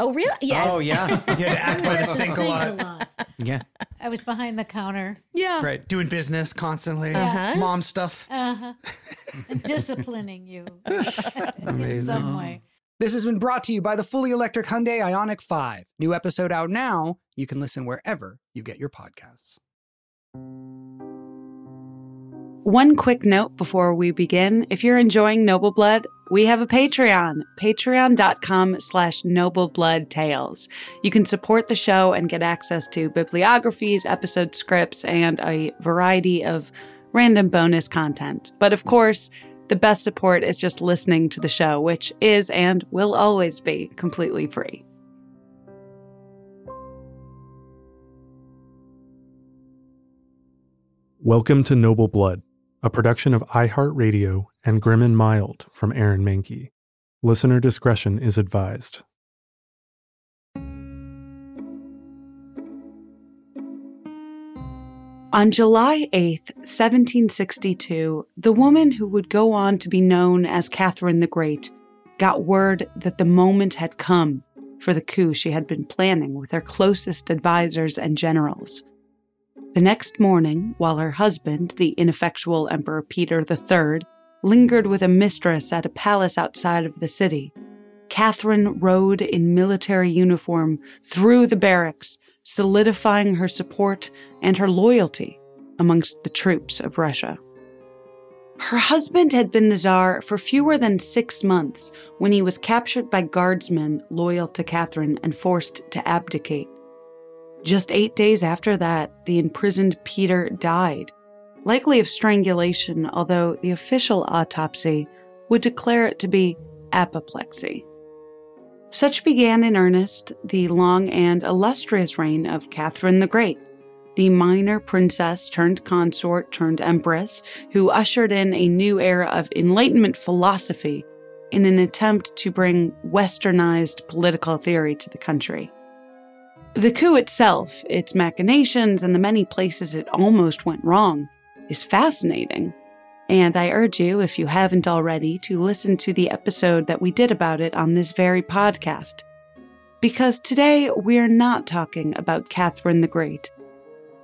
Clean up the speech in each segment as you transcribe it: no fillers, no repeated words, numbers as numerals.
Oh, really? Yes. Oh, yeah. You had to act by the sink a lot. Yeah. I was behind the counter. Yeah. Right. Doing business constantly. Uh-huh. Mom stuff. Uh-huh. Disciplining you in some way. This has been brought to you by the fully electric Hyundai Ioniq 5. New episode out now. You can listen wherever you get your podcasts. One quick note before we begin. If you're enjoying Noble Blood, we have a Patreon, patreon.com/NobleBloodTales. You can support the show and get access to bibliographies, episode scripts, and a variety of random bonus content. But of course, the best support is just listening to the show, which is and will always be completely free. Welcome to Noble Blood, a production of iHeartRadio and Grim and Mild from Aaron Mankey. Listener discretion is advised. On July 8th, 1762, the woman who would go on to be known as Catherine the Great got word that the moment had come for the coup she had been planning with her closest advisors and generals. The next morning, while her husband, the ineffectual Emperor Peter III, lingered with a mistress at a palace outside of the city, Catherine rode in military uniform through the barracks, solidifying her support and her loyalty amongst the troops of Russia. Her husband had been the Tsar for fewer than 6 months when he was captured by guardsmen loyal to Catherine and forced to abdicate. Just 8 days after that, the imprisoned Peter died, likely of strangulation, although the official autopsy would declare it to be apoplexy. Such began in earnest the long and illustrious reign of Catherine the Great, the minor princess turned consort turned empress who ushered in a new era of Enlightenment philosophy in an attempt to bring westernized political theory to the country. The coup itself, its machinations, and the many places it almost went wrong is fascinating. And I urge you, if you haven't already, to listen to the episode that we did about it on this very podcast. Because today we're not talking about Catherine the Great.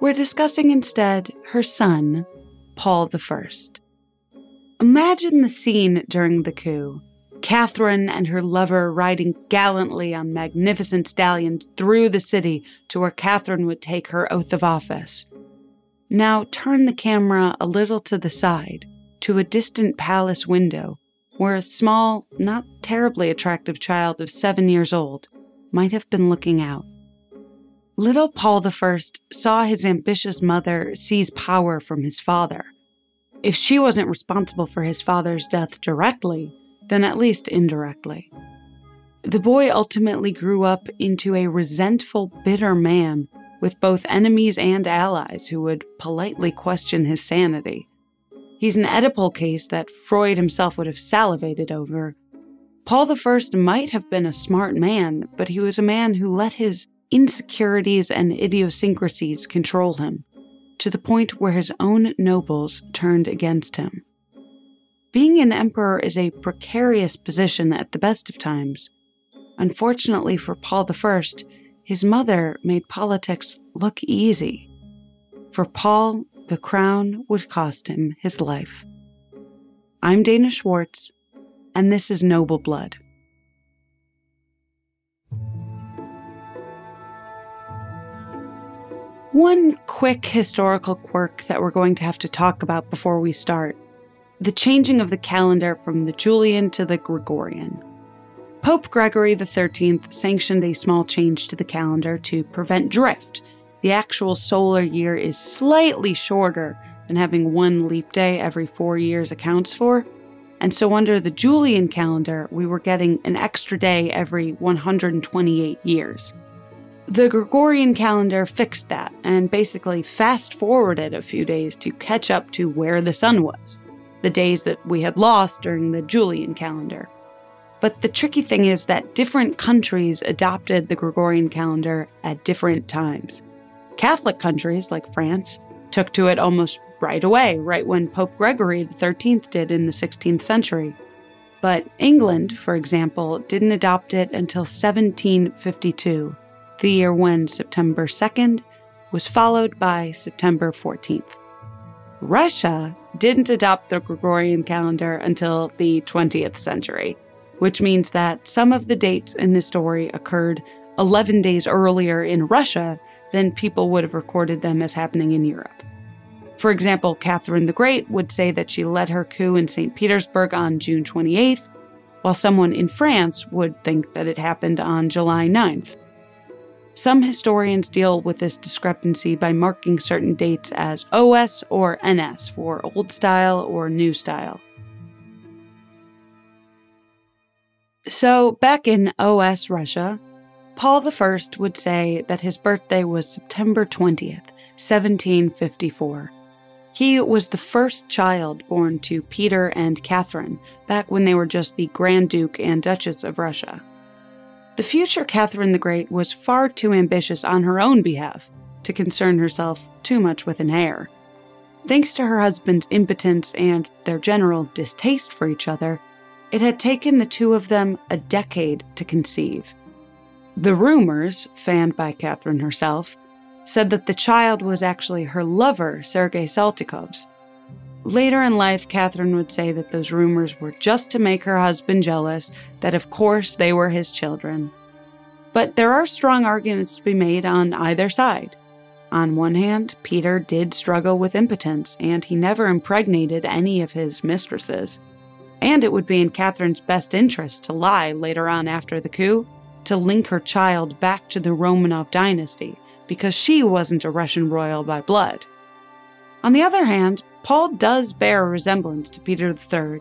We're discussing instead her son, Paul I. Imagine the scene during the coup. Catherine and her lover riding gallantly on magnificent stallions through the city to where Catherine would take her oath of office. Now turn the camera a little to the side, to a distant palace window, where a small, not terribly attractive child of 7 years old might have been looking out. Little Paul I saw his ambitious mother seize power from his father. If she wasn't responsible for his father's death directly, then at least indirectly. The boy ultimately grew up into a resentful, bitter man with both enemies and allies who would politely question his sanity. He's an Oedipal case that Freud himself would have salivated over. Paul I might have been a smart man, but he was a man who let his insecurities and idiosyncrasies control him, to the point where his own nobles turned against him. Being an emperor is a precarious position at the best of times. Unfortunately for Paul I, his mother made politics look easy. For Paul, the crown would cost him his life. I'm Dana Schwartz, and this is Noble Blood. One quick historical quirk that we're going to have to talk about before we start. The changing of the calendar from the Julian to the Gregorian. Pope Gregory XIII sanctioned a small change to the calendar to prevent drift. The actual solar year is slightly shorter than having one leap day every 4 years accounts for, and so under the Julian calendar, we were getting an extra day every 128 years. The Gregorian calendar fixed that and basically fast-forwarded a few days to catch up to where the sun was, the days that we had lost during the Julian calendar. But the tricky thing is that different countries adopted the Gregorian calendar at different times. Catholic countries, like France, took to it almost right away, right when Pope Gregory XIII did in the 16th century. But England, for example, didn't adopt it until 1752, the year when September 2nd was followed by September 14th. Russia didn't adopt the Gregorian calendar until the 20th century, which means that some of the dates in this story occurred 11 days earlier in Russia than people would have recorded them as happening in Europe. For example, Catherine the Great would say that she led her coup in St. Petersburg on June 28th, while someone in France would think that it happened on July 9th. Some historians deal with this discrepancy by marking certain dates as OS or NS for Old Style or New Style. So back in OS Russia, Paul I would say that his birthday was September 20th, 1754. He was the first child born to Peter and Catherine, back when they were just the Grand Duke and Duchess of Russia. The future Catherine the Great was far too ambitious on her own behalf to concern herself too much with an heir. Thanks to her husband's impotence and their general distaste for each other, it had taken the two of them a decade to conceive. The rumors, fanned by Catherine herself, said that the child was actually her lover, Sergei Saltykov's. Later in life, Catherine would say that those rumors were just to make her husband jealous, that of course they were his children. But there are strong arguments to be made on either side. On one hand, Peter did struggle with impotence, and he never impregnated any of his mistresses. And it would be in Catherine's best interest to lie later on after the coup, to link her child back to the Romanov dynasty, because she wasn't a Russian royal by blood. On the other hand, Paul does bear a resemblance to Peter III,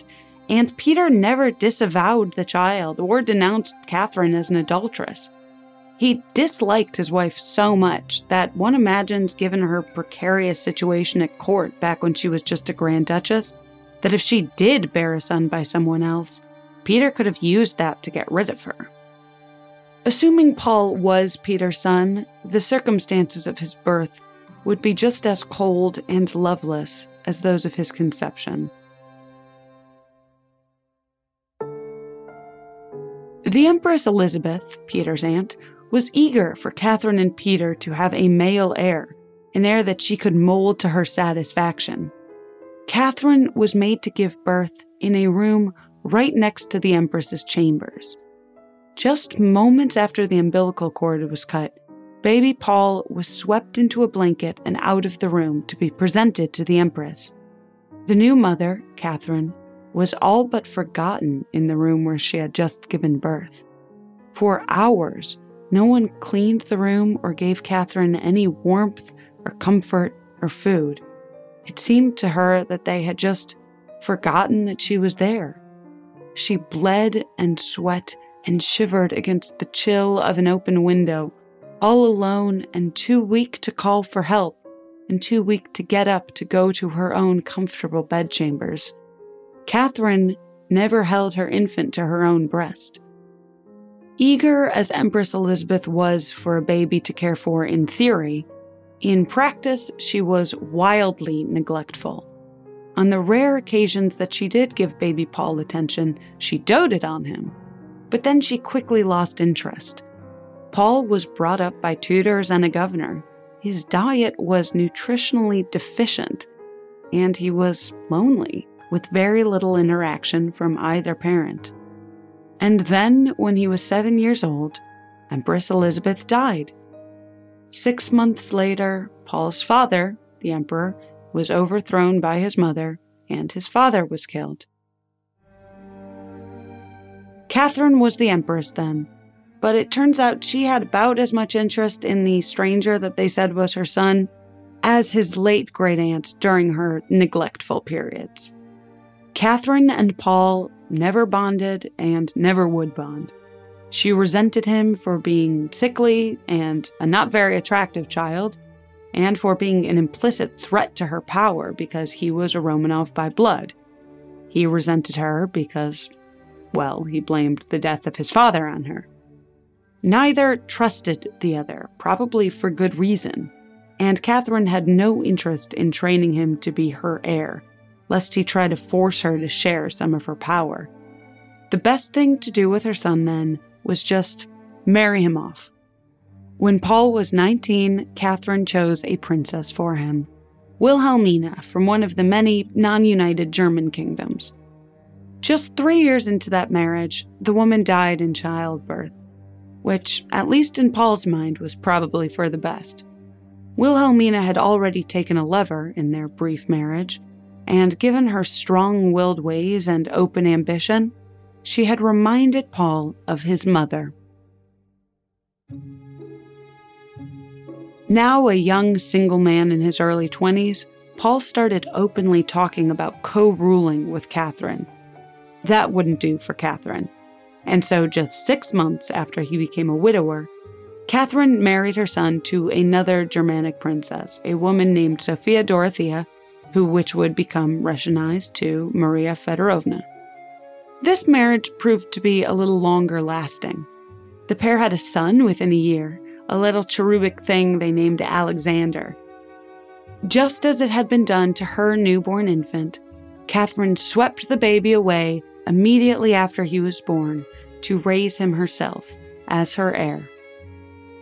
and Peter never disavowed the child or denounced Catherine as an adulteress. He disliked his wife so much that one imagines, given her precarious situation at court back when she was just a Grand Duchess, that if she did bear a son by someone else, Peter could have used that to get rid of her. Assuming Paul was Peter's son, the circumstances of his birth would be just as cold and loveless as those of his conception. The Empress Elizabeth, Peter's aunt, was eager for Catherine and Peter to have a male heir, an heir that she could mold to her satisfaction. Catherine was made to give birth in a room right next to the Empress's chambers. Just moments after the umbilical cord was cut, baby Paul was swept into a blanket and out of the room to be presented to the Empress. The new mother, Catherine, was all but forgotten in the room where she had just given birth. For hours, no one cleaned the room or gave Catherine any warmth or comfort or food. It seemed to her that they had just forgotten that she was there. She bled and sweat and shivered against the chill of an open window, all alone and too weak to call for help and too weak to get up to go to her own comfortable bedchambers. Catherine never held her infant to her own breast. Eager as Empress Elizabeth was for a baby to care for in theory, in practice she was wildly neglectful. On the rare occasions that she did give baby Paul attention, she doted on him, but then she quickly lost interest. Paul was brought up by tutors and a governor. His diet was nutritionally deficient, and he was lonely, with very little interaction from either parent. And then, when he was 7 years old, Empress Elizabeth died. 6 months later, Paul's father, the emperor, was overthrown by his mother, and his father was killed. Catherine was the empress then, but it turns out she had about as much interest in the stranger that they said was her son as his late great-aunt during her neglectful periods. Catherine and Paul never bonded and never would bond. She resented him for being sickly and a not very attractive child, and for being an implicit threat to her power because he was a Romanov by blood. He resented her because, well, he blamed the death of his father on her. Neither trusted the other, probably for good reason, and Catherine had no interest in training him to be her heir, lest he try to force her to share some of her power. The best thing to do with her son, then, was just marry him off. When Paul was 19, Catherine chose a princess for him, Wilhelmina, from one of the many non-united German kingdoms. Just 3 years into that marriage, the woman died in childbirth, which, at least in Paul's mind, was probably for the best. Wilhelmina had already taken a lover in their brief marriage, and given her strong-willed ways and open ambition, she had reminded Paul of his mother. Now a young single man in his early 20s, Paul started openly talking about co-ruling with Catherine. That wouldn't do for Catherine. And so just 6 months after he became a widower, Catherine married her son to another Germanic princess, a woman named Sophia Dorothea, which would become Russianized to Maria Fedorovna. This marriage proved to be a little longer lasting. The pair had a son within a year, a little cherubic thing they named Alexander. Just as it had been done to her newborn infant, Catherine swept the baby away immediately after he was born to raise him herself as her heir.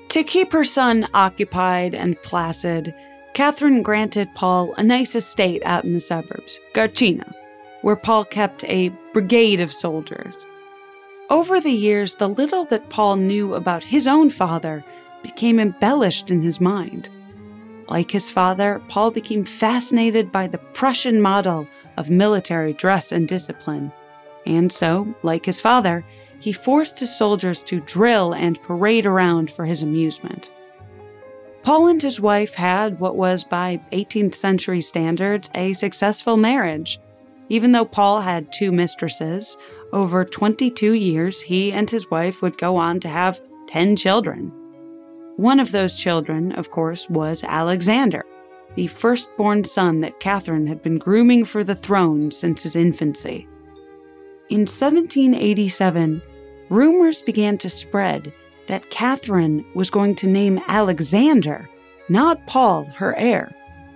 To keep her son occupied and placid, Catherine granted Paul a nice estate out in the suburbs, Garchina, where Paul kept a brigade of soldiers. Over the years, the little that Paul knew about his own father became embellished in his mind. Like his father, Paul became fascinated by the Prussian model of military dress and discipline. And so, like his father, he forced his soldiers to drill and parade around for his amusement. Paul and his wife had what was, by 18th century standards, a successful marriage. Even though Paul had two mistresses, over 22 years, he and his wife would go on to have 10 children. One of those children, of course, was Alexander, the firstborn son that Catherine had been grooming for the throne since his infancy. In 1787, rumors began to spread that Catherine was going to name Alexander, not Paul, her heir,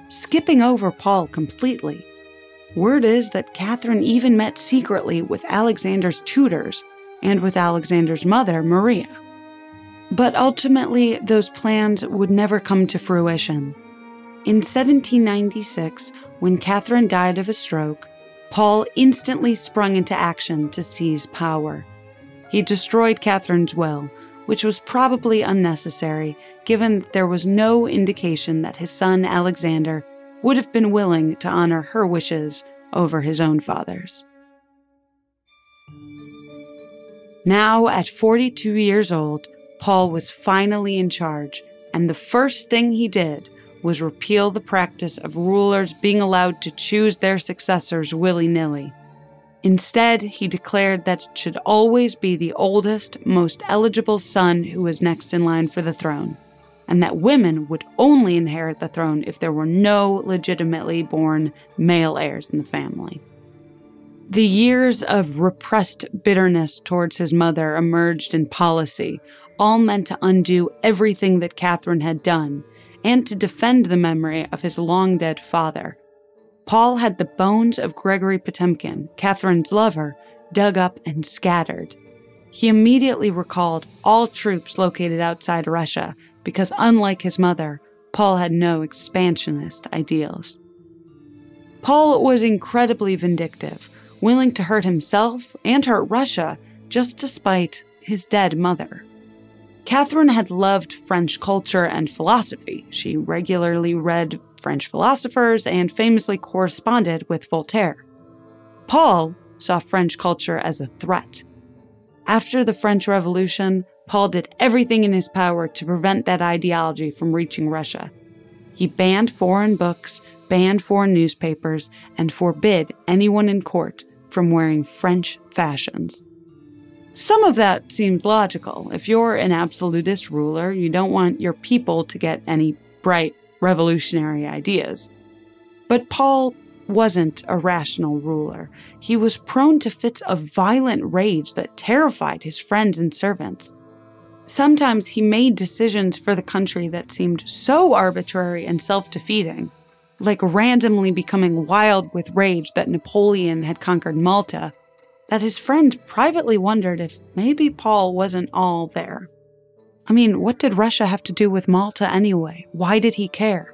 skipping over Paul completely. Word is that Catherine even met secretly with Alexander's tutors and with Alexander's mother, Maria. But ultimately, those plans would never come to fruition. In 1796, when Catherine died of a stroke, Paul instantly sprung into action to seize power. He destroyed Catherine's will, which was probably unnecessary, given that there was no indication that his son Alexander would have been willing to honor her wishes over his own father's. Now, at 42 years old, Paul was finally in charge, and the first thing he did was repeal the practice of rulers being allowed to choose their successors willy-nilly. Instead, he declared that it should always be the oldest, most eligible son who was next in line for the throne, and that women would only inherit the throne if there were no legitimately born male heirs in the family. The years of repressed bitterness towards his mother emerged in policy, all meant to undo everything that Catherine had done, and to defend the memory of his long-dead father. Paul had the bones of Gregory Potemkin, Catherine's lover, dug up and scattered. He immediately recalled all troops located outside Russia because, unlike his mother, Paul had no expansionist ideals. Paul was incredibly vindictive, willing to hurt himself and hurt Russia just to spite his dead mother. Catherine had loved French culture and philosophy. She regularly read French philosophers and famously corresponded with Voltaire. Paul saw French culture as a threat. After the French Revolution, Paul did everything in his power to prevent that ideology from reaching Russia. He banned foreign books, banned foreign newspapers, and forbid anyone in court from wearing French fashions. Some of that seems logical. If you're an absolutist ruler, you don't want your people to get any bright revolutionary ideas. But Paul wasn't a rational ruler. He was prone to fits of violent rage that terrified his friends and servants. Sometimes he made decisions for the country that seemed so arbitrary and self-defeating, like randomly becoming wild with rage that Napoleon had conquered Malta, that his friends privately wondered if maybe Paul wasn't all there. I mean, what did Russia have to do with Malta anyway? Why did he care?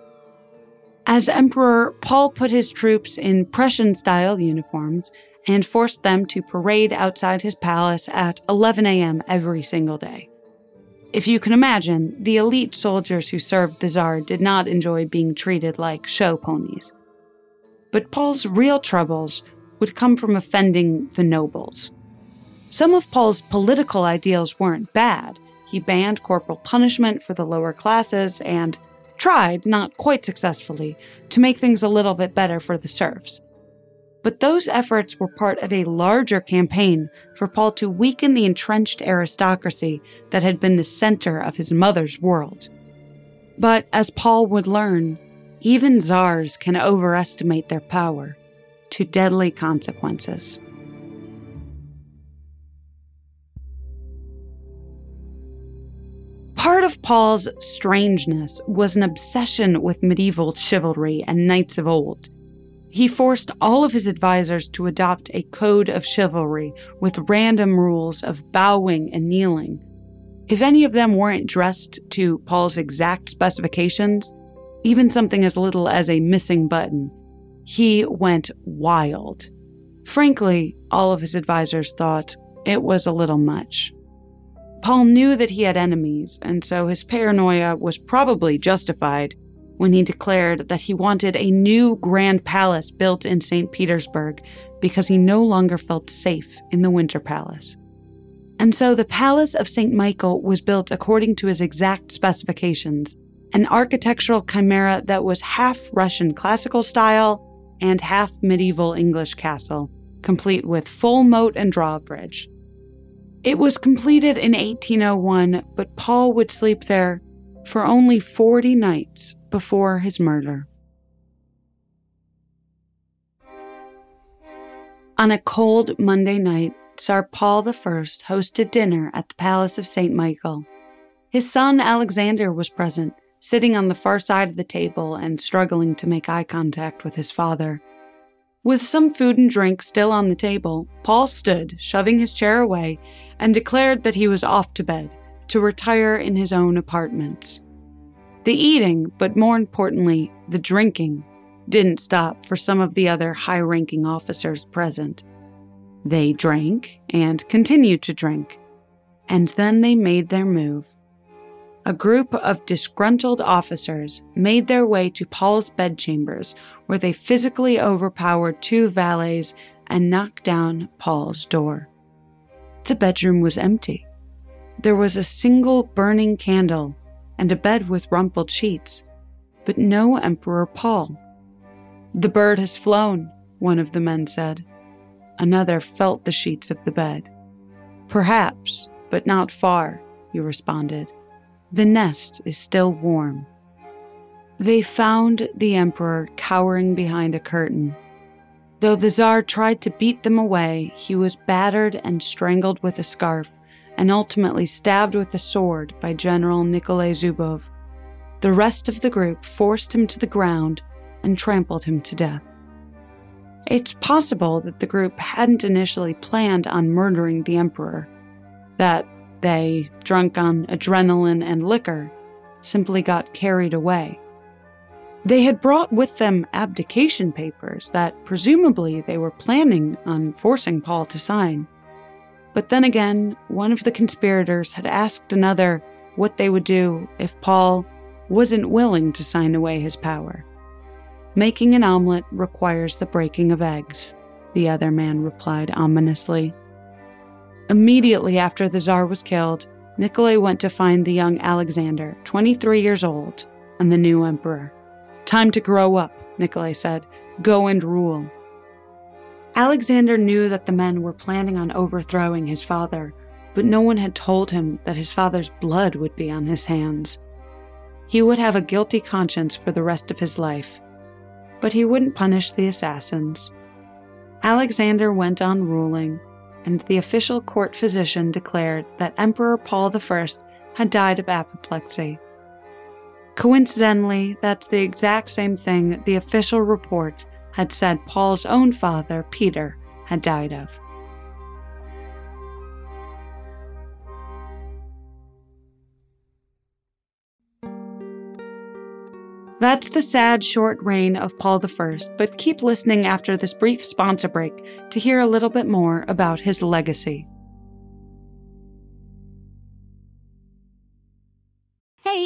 As emperor, Paul put his troops in Prussian-style uniforms and forced them to parade outside his palace at 11 a.m. every single day. If you can imagine, the elite soldiers who served the Tsar did not enjoy being treated like show ponies. But Paul's real troubles would come from offending the nobles. Some of Paul's political ideals weren't bad. He banned corporal punishment for the lower classes and tried, not quite successfully, to make things a little bit better for the serfs. But those efforts were part of a larger campaign for Paul to weaken the entrenched aristocracy that had been the center of his mother's world. But as Paul would learn, even czars can overestimate their power to deadly consequences. Part of Paul's strangeness was an obsession with medieval chivalry and knights of old. He forced all of his advisors to adopt a code of chivalry with random rules of bowing and kneeling. If any of them weren't dressed to Paul's exact specifications, even something as little as a missing button, he went wild. Frankly, all of his advisors thought it was a little much. Paul knew that he had enemies, and so his paranoia was probably justified when he declared that he wanted a new grand palace built in St. Petersburg because he no longer felt safe in the Winter Palace. And so the Palace of St. Michael was built according to his exact specifications, an architectural chimera that was half Russian classical style and half medieval English castle, complete with full moat and drawbridge. It was completed in 1801, but Paul would sleep there for only 40 nights before his murder. On a cold Monday night, Tsar Paul I hosted dinner at the Palace of St. Michael. His son Alexander was present, sitting on the far side of the table and struggling to make eye contact with his father. With some food and drink still on the table, Paul stood, shoving his chair away, and declared that he was off to bed, to retire in his own apartments. The eating, but more importantly, the drinking, didn't stop for some of the other high-ranking officers present. They drank and continued to drink, and then they made their move. A group of disgruntled officers made their way to Paul's bedchambers, where they physically overpowered two valets and knocked down Paul's door. The bedroom was empty. There was a single burning candle and a bed with rumpled sheets, but no Emperor Paul. "The bird has flown," one of the men said. Another felt the sheets of the bed. "Perhaps, but not far," he responded. "The nest is still warm." They found the Emperor cowering behind a curtain. Though the Tsar tried to beat them away, he was battered and strangled with a scarf, and ultimately stabbed with a sword by General Nikolay Zubov. The rest of the group forced him to the ground and trampled him to death. It's possible that the group hadn't initially planned on murdering the emperor, that they, drunk on adrenaline and liquor, simply got carried away. They had brought with them abdication papers that presumably they were planning on forcing Paul to sign. But then again, one of the conspirators had asked another what they would do if Paul wasn't willing to sign away his power. "Making an omelet requires the breaking of eggs," the other man replied ominously. Immediately after the Tsar was killed, Nikolay went to find the young Alexander, 23 years old, and the new emperor. "Time to grow up," Nikolay said. "Go and rule." Alexander knew that the men were planning on overthrowing his father, but no one had told him that his father's blood would be on his hands. He would have a guilty conscience for the rest of his life, but he wouldn't punish the assassins. Alexander went on ruling, and the official court physician declared that Emperor Paul I had died of apoplexy. Coincidentally, that's the exact same thing the official report had said Paul's own father, Peter, had died of. That's the sad short reign of Paul I, but keep listening after this brief sponsor break to hear a little bit more about his legacy. Hey,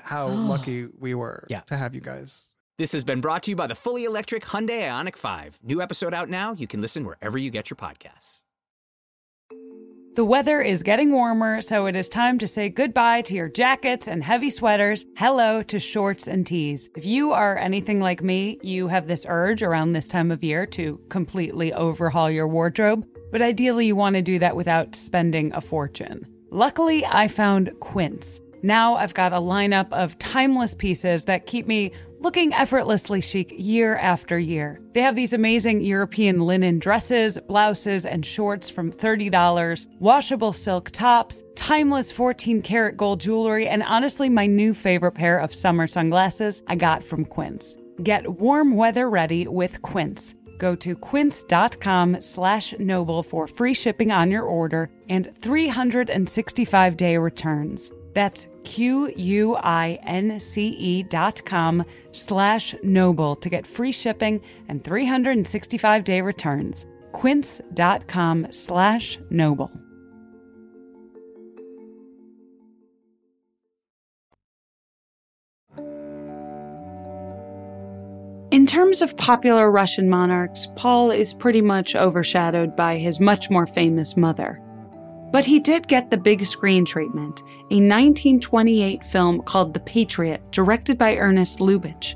how lucky we were to have you guys. This has been brought to you by the fully electric Hyundai Ioniq 5. New episode out now. You can listen wherever you get your podcasts. The weather is getting warmer, so it is time to say goodbye to your jackets and heavy sweaters. Hello to shorts and tees. If you are anything like me, you have this urge around this time of year to completely overhaul your wardrobe, but ideally you want to do that without spending a fortune. Luckily, I found Quince. Now I've got a lineup of timeless pieces that keep me looking effortlessly chic year after year. They have these amazing European linen dresses, blouses, and shorts from $30, washable silk tops, timeless 14-karat gold jewelry, and honestly, my new favorite pair of summer sunglasses I got from Quince. Get warm weather ready with Quince. Go to quince.com/noble for free shipping on your order and 365-day returns. That's QUINCE.com/noble to get free shipping and 365-day returns. Quince.com/noble. In terms of popular Russian monarchs, Paul is pretty much overshadowed by his much more famous mother. But he did get the big screen treatment, a 1928 film called The Patriot, directed by Ernest Lubitsch.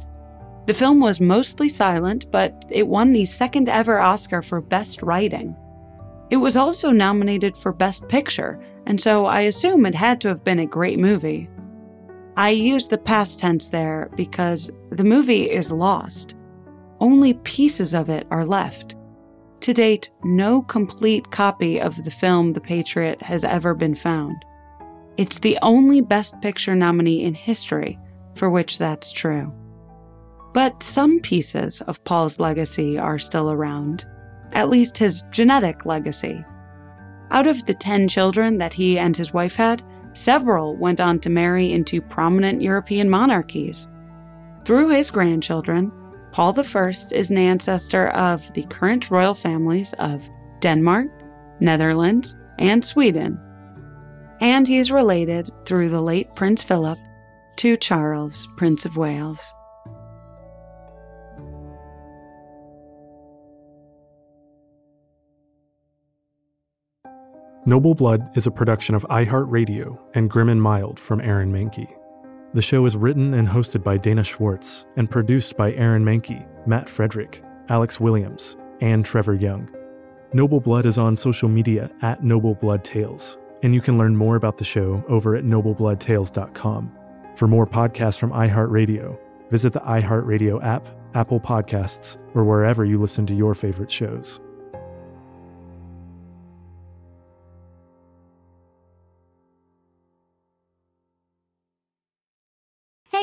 The film was mostly silent, but it won the second ever Oscar for Best Writing. It was also nominated for Best Picture, and so I assume it had to have been a great movie. I used the past tense there because the movie is lost. Only pieces of it are left. To date, no complete copy of the film The Patriot has ever been found. It's the only Best Picture nominee in history for which that's true. But some pieces of Paul's legacy are still around, at least his genetic legacy. Out of the 10 children that he and his wife had, several went on to marry into prominent European monarchies. Through his grandchildren, Paul I is an ancestor of the current royal families of Denmark, Netherlands, and Sweden. And he is related, through the late Prince Philip, to Charles, Prince of Wales. Noble Blood is a production of iHeartRadio and Grim & Mild from Aaron Mankey. The show is written and hosted by Dana Schwartz and produced by Aaron Mankey, Matt Frederick, Alex Williams, and Trevor Young. Noble Blood is on social media at Noble Blood Tales, and you can learn more about the show over at NobleBloodTales.com. For more podcasts from iHeartRadio, visit the iHeartRadio app, Apple Podcasts, or wherever you listen to your favorite shows.